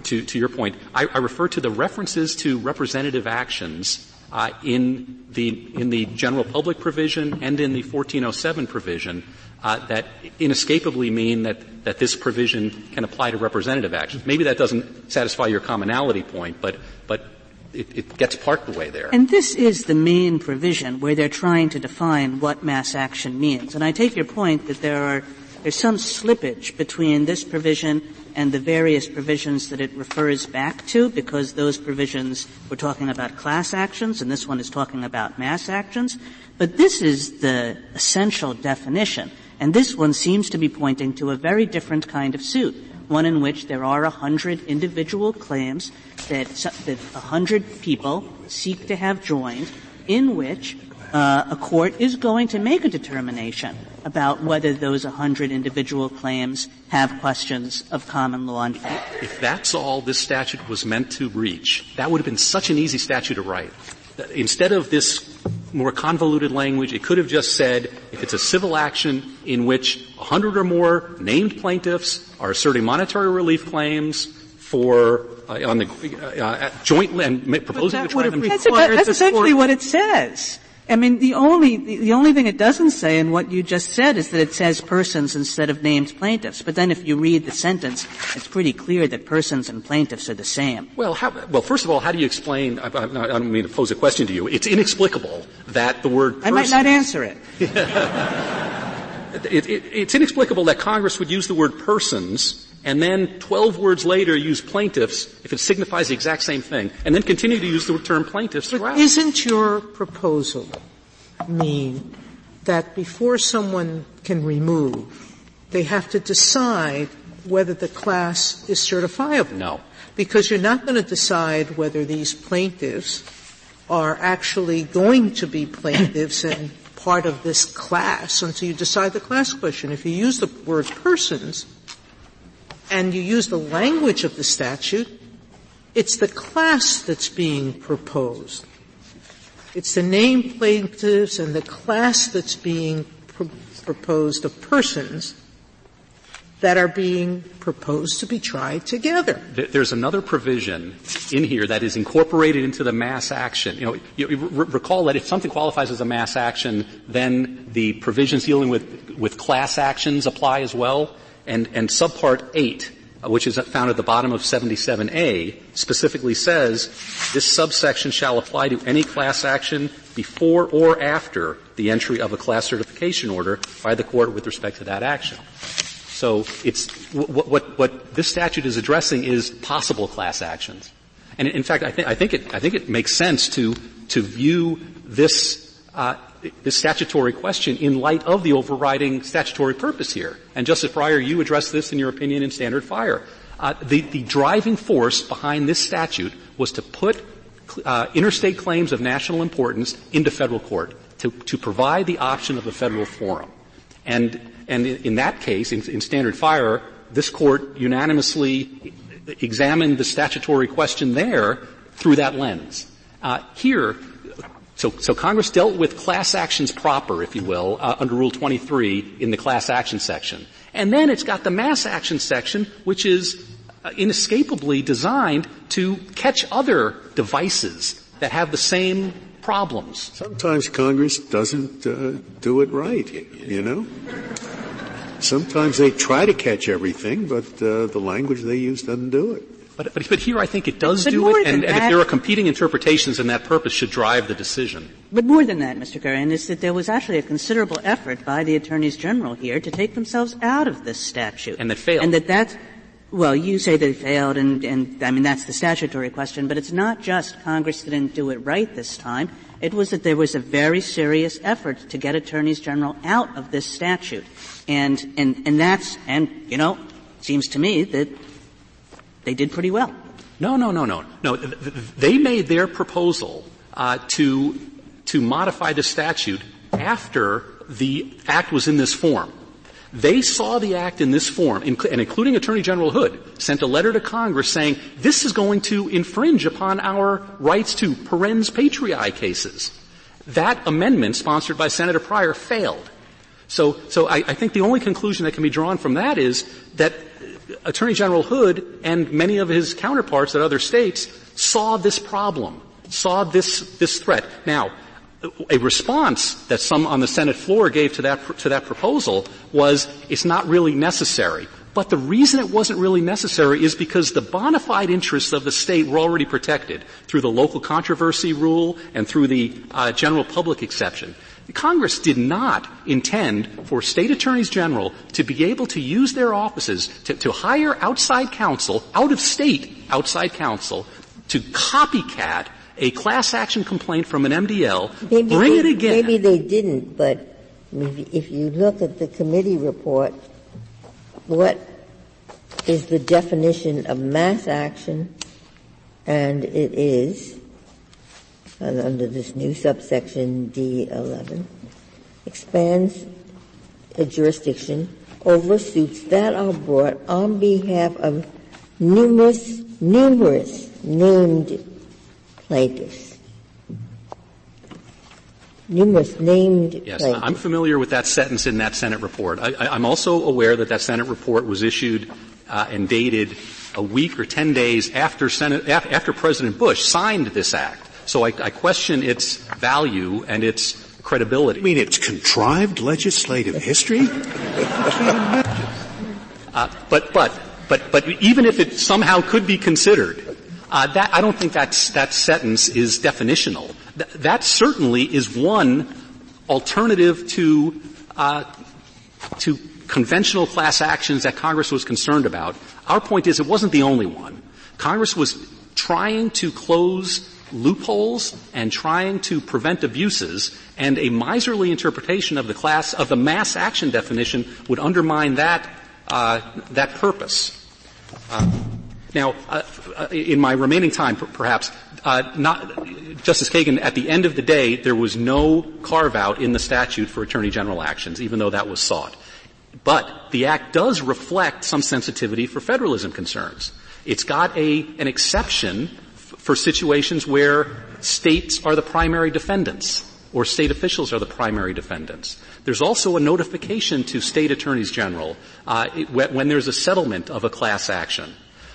To, to your point, I, I refer to the references to representative actions uh, in the in the general public provision and in the fourteen oh seven provision uh, that inescapably mean that that this provision can apply to representative actions. Maybe that doesn't satisfy your commonality point, but but it, it gets part the way there. And this is the main provision where they're trying to define what mass action means. And I take your point that there are there's some slippage between this provision and the various provisions that it refers back to, because those provisions were talking about class actions and this one is talking about mass actions. But this is the essential definition, and this one seems to be pointing to a very different kind of suit, one in which there are a hundred individual claims that a hundred people seek to have joined, in which Uh, a court is going to make a determination about whether those one hundred individual claims have questions of common law and fact. If that's all this statute was meant to reach, that would have been such an easy statute to write. Instead of this more convoluted language, it could have just said, if it's a civil action in which one hundred or more named plaintiffs are asserting monetary relief claims, for uh, on the uh, jointly and proposing to try them. That's, about, that's essentially what it says. I mean, the only the only thing it doesn't say in what you just said is that it says persons instead of named plaintiffs. But then if you read the sentence, it's pretty clear that persons and plaintiffs are the same. Well, how, well, first of all, how do you explain – I don't mean to pose a question to you. It's inexplicable that the word – I might not answer it. it, it. It's inexplicable that Congress would use the word persons and then twelve words later use plaintiffs if it signifies the exact same thing, and then continue to use the term plaintiffs throughout. But isn't your proposal mean that before someone can remove, they have to decide whether the class is certifiable? No. Because you're not going to decide whether these plaintiffs are actually going to be plaintiffs and part of this class until you decide the class question. If you use the word persons and you use the language of the statute, it's the class that's being proposed. It's the named plaintiffs and the class that's being pr- proposed of persons that are being proposed to be tried together. There's another provision in here that is incorporated into the mass action. You know, you re- recall that if something qualifies as a mass action, then the provisions dealing with, with class actions apply as well. And, and subpart eight, which is found at the bottom of seventy-seven A, specifically says this subsection shall apply to any class action before or after the entry of a class certification order by the court with respect to that action. So it's what, what, what this statute is addressing is possible class actions. And in fact, I think I think it I think it makes sense to to view this uh this statutory question in light of the overriding statutory purpose here. And Justice Breyer, you addressed this in your opinion in Standard Fire. Uh, the, the driving force behind this statute was to put uh, interstate claims of national importance into federal court, to, to provide the option of a federal forum. And, and in, in that case, in, in Standard Fire, this court unanimously examined the statutory question there through that lens. Uh, here, so, so Congress dealt with class actions proper, if you will, uh, under Rule twenty-three in the class action section. And then it's got the mass action section, which is inescapably designed to catch other devices that have the same problems. Sometimes Congress doesn't uh, do it right, you know. Sometimes they try to catch everything, but uh, the language they use doesn't do it. But, but, but here I think it does but, but do it, and, and that, if there are competing interpretations, then that purpose should drive the decision. But more than that, Mister Curran, is that there was actually a considerable effort by the Attorneys General here to take themselves out of this statute. And that failed. And that that's, well, you say that it failed, and, and I mean, that's the statutory question, but it's not just Congress didn't do it right this time. It was that there was a very serious effort to get Attorneys General out of this statute. And, and, and that's, and, you know, seems to me that they did pretty well. No, no, no, no, no. They made their proposal uh, to to modify the statute after the act was in this form. They saw the act in this form, inc- and including Attorney General Hood sent a letter to Congress saying this is going to infringe upon our rights to parens patriae cases. That amendment, sponsored by Senator Pryor, failed. So, so I, I think the only conclusion that can be drawn from that is that Attorney General Hood and many of his counterparts at other states saw this problem, saw this, this threat. Now, a response that some on the Senate floor gave to that, to that proposal was, it's not really necessary. But the reason it wasn't really necessary is because the bona fide interests of the state were already protected through the local controversy rule and through the uh, general public exception. Congress did not intend for state attorneys general to be able to use their offices to, to hire outside counsel, out-of-state outside counsel, to copycat a class action complaint from an M D L, maybe bring they, it again. Maybe they didn't, but if you look at the committee report, what is the definition of mass action? And it is, and under this new subsection D eleven, expands a jurisdiction over suits that are brought on behalf of numerous, numerous named plaintiffs. Numerous named yes, plaintiffs. Yes, I'm familiar with that sentence in that Senate report. I, I, I'm also aware that that Senate report was issued uh, and dated a week or ten days after Senate, after President Bush signed this act. So I, I question its value and its credibility. You mean it's contrived legislative history? uh, but, but, but, but even if it somehow could be considered, uh, that, I don't think that's, that sentence is definitional. Th- that certainly is one alternative to, uh, to conventional class actions that Congress was concerned about. Our point is it wasn't the only one. Congress was trying to close loopholes and trying to prevent abuses, and a miserly interpretation of the class of the mass action definition would undermine that uh, that purpose. Uh, now, uh, in my remaining time, perhaps uh, not Justice Kagan. At the end of the day, there was no carve out in the statute for attorney general actions, even though that was sought. But the act does reflect some sensitivity for federalism concerns. It's got a an exception for situations where states are the primary defendants or state officials are the primary defendants. There's also a notification to state attorneys general uh, it, when there's a settlement of a class action.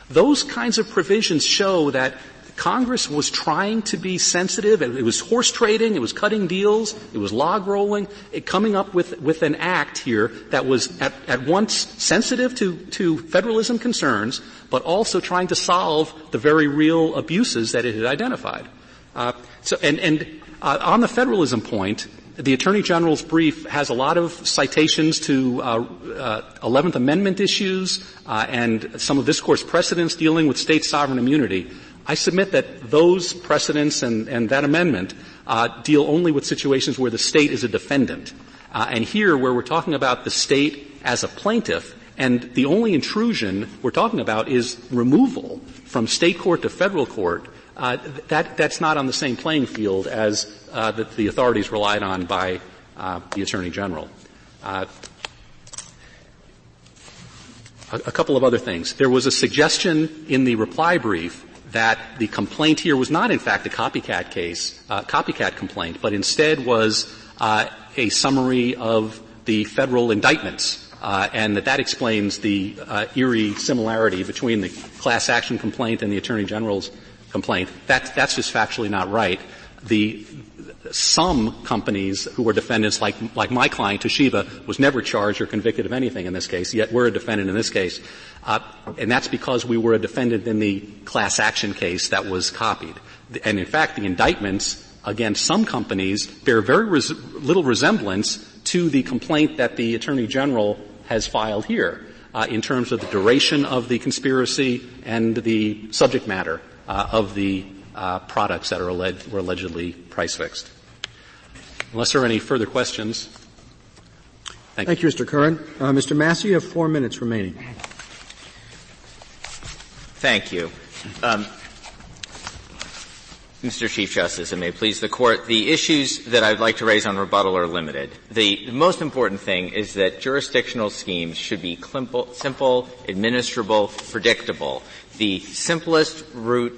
Those kinds of provisions show that Congress was trying to be sensitive. It, it was horse trading. It was cutting deals. It was log rolling. It coming up with, with an act here that was at, at once sensitive to, to federalism concerns, but also trying to solve the very real abuses that it had identified. Uh, so, and, and uh, on the federalism point, the Attorney General's brief has a lot of citations to uh, uh, eleventh Amendment issues uh, and some of this Court's precedents dealing with state sovereign immunity. I submit that those precedents and, and that amendment uh, deal only with situations where the state is a defendant. Uh, and here, where we're talking about the state as a plaintiff, And the only intrusion we're talking about is removal from state court to federal court. Uh, that, that's not on the same playing field as uh, that the authorities relied on by uh, the Attorney General. Uh, a, a couple of other things. There was a suggestion in the reply brief that the complaint here was not, in fact, a copycat case, uh, copycat complaint, but instead was uh, a summary of the federal indictments, uh, and that that explains the uh, eerie similarity between the class action complaint and the Attorney General's complaint. That, that's just factually not right. The some companies who were defendants, like like my client Toshiba, was never charged or convicted of anything in this case. Yet we're a defendant in this case, uh, and that's because we were a defendant in the class action case that was copied. And in fact, the indictments against some companies bear very res- little resemblance to the complaint that the Attorney General has filed here, uh, in terms of the duration of the conspiracy and the subject matter uh, of the uh products that are alleged, were allegedly price fixed. Unless there are any further questions. Thank, Thank you. Thank you, Mister Curran. Uh, Mister Massey, you have four minutes remaining. Thank you. Um, Mister Chief Justice, and may it please the Court, the issues that I'd like to raise on rebuttal are limited. The, the most important thing is that jurisdictional schemes should be simple, simple, administrable, predictable. The simplest route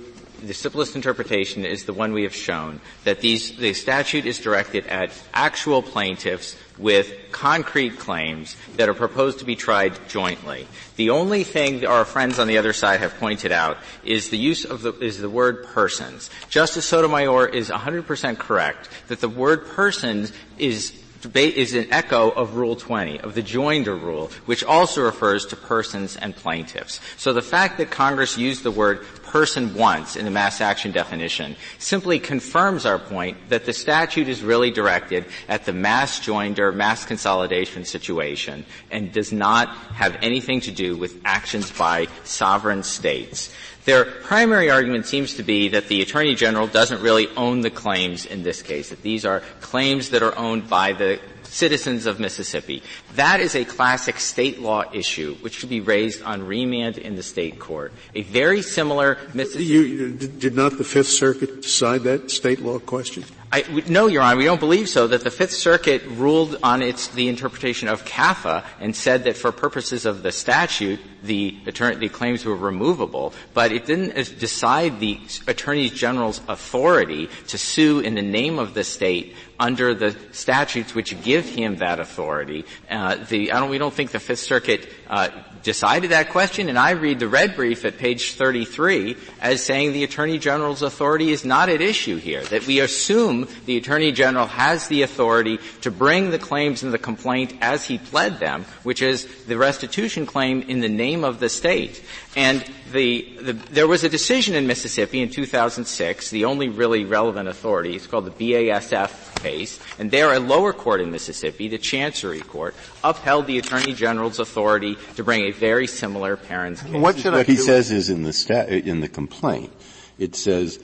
The simplest interpretation is the one we have shown, that these, the statute is directed at actual plaintiffs with concrete claims that are proposed to be tried jointly. The only thing our friends on the other side have pointed out is the use of the, is the word persons. Justice Sotomayor is one hundred percent correct that the word persons is is an echo of Rule twenty, of the joinder rule, which also refers to persons and plaintiffs. So the fact that Congress used the word person once in the mass action definition simply confirms our point that the statute is really directed at the mass joinder, mass consolidation situation, and does not have anything to do with actions by sovereign states. Their primary argument seems to be that the Attorney General doesn't really own the claims in this case, that these are claims that are owned by the citizens of Mississippi. That is a classic state law issue, which should be raised on remand in the state court. A very similar Mississippi... You, did not the Fifth Circuit decide that state law question? I, no, Your Honor, we don't believe so, that the Fifth Circuit ruled on its, the interpretation of CAFA and said that for purposes of the statute, the, attorney, the claims were removable, but it didn't decide the Attorney General's authority to sue in the name of the state under the statutes which give him that authority. Uh, the, I don't, we don't think the Fifth Circuit, uh, decided that question, and I read the red brief at page thirty-three as saying the Attorney General's authority is not at issue here, that we assume the Attorney General has the authority to bring the claims in the complaint as he pled them, which is the restitution claim in the name of the state. And the, the there was a decision in Mississippi in two thousand six, the only really relevant authority, it's called the B A S F case, and there a lower court in Mississippi, the Chancery Court, upheld the Attorney General's authority to bring a very similar parents case. What, should what I he do? says is in the sta- in the complaint, it says,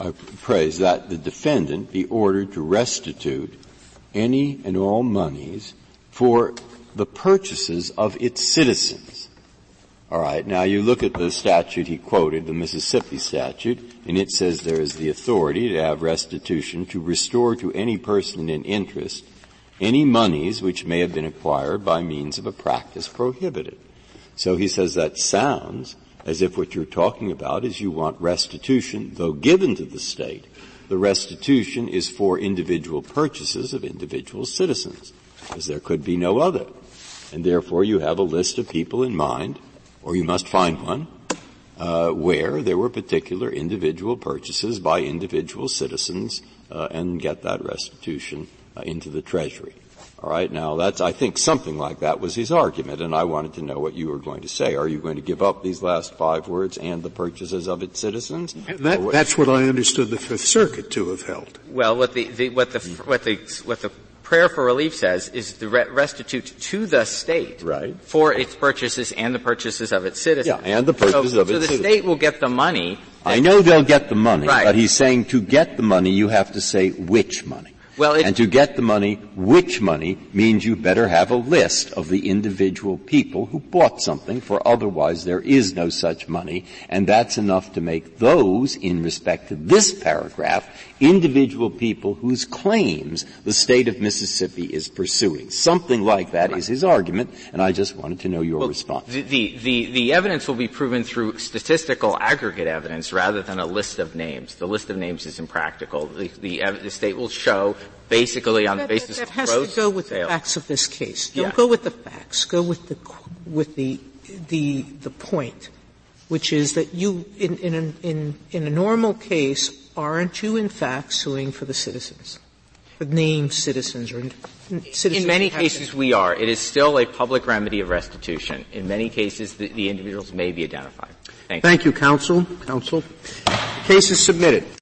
I praise that the defendant be ordered to restitute any and all monies for the purchases of its citizens. All right. Now you look at the statute he quoted, the Mississippi statute, and it says there is the authority to have restitution to restore to any person in interest any monies which may have been acquired by means of a practice prohibited. So he says that sounds as if what you're talking about is you want restitution, though given to the state. The restitution is for individual purchases of individual citizens, because there could be no other. And therefore you have a list of people in mind, or you must find one, uh, where there were particular individual purchases by individual citizens, uh, and get that restitution uh, into the Treasury. All right, now that's, I think something like that was his argument, and I wanted to know what you were going to say. Are you going to give up these last five words and the purchases of its citizens? That, what? That's what I understood the Fifth Circuit to have held. Well, what the, the what the, what the, what the prayer for relief says is the restitute to the state. Right. For its purchases and the purchases of its citizens. Yeah, and the purchases so, of so its citizens. So the state will get the money. I know they'll get the money, right. But he's saying to get the money you have to say which money. Well, it, and to get the money, which money, means you better have a list of the individual people who bought something, for otherwise there is no such money, and that's enough to make those, in respect to this paragraph, individual people whose claims the State of Mississippi is pursuing. Something like that is his argument, and I just wanted to know your well, response. The, the, the, the evidence will be proven through statistical aggregate evidence rather than a list of names. The list of names is impractical. The, the, the State will show basically on that, the basis that, that of gross sales. That has to go with sales. The facts of this case. Don't yeah. go with the facts. Go with the with the the the point, which is that you in in in in a normal case aren't you in fact suing for the citizens, for named citizens or in, citizens? In many cases, we are. It is still a public remedy of restitution. In many cases, the, the individuals may be identified. Thank you. Thank you, counsel. Counsel, the case is submitted.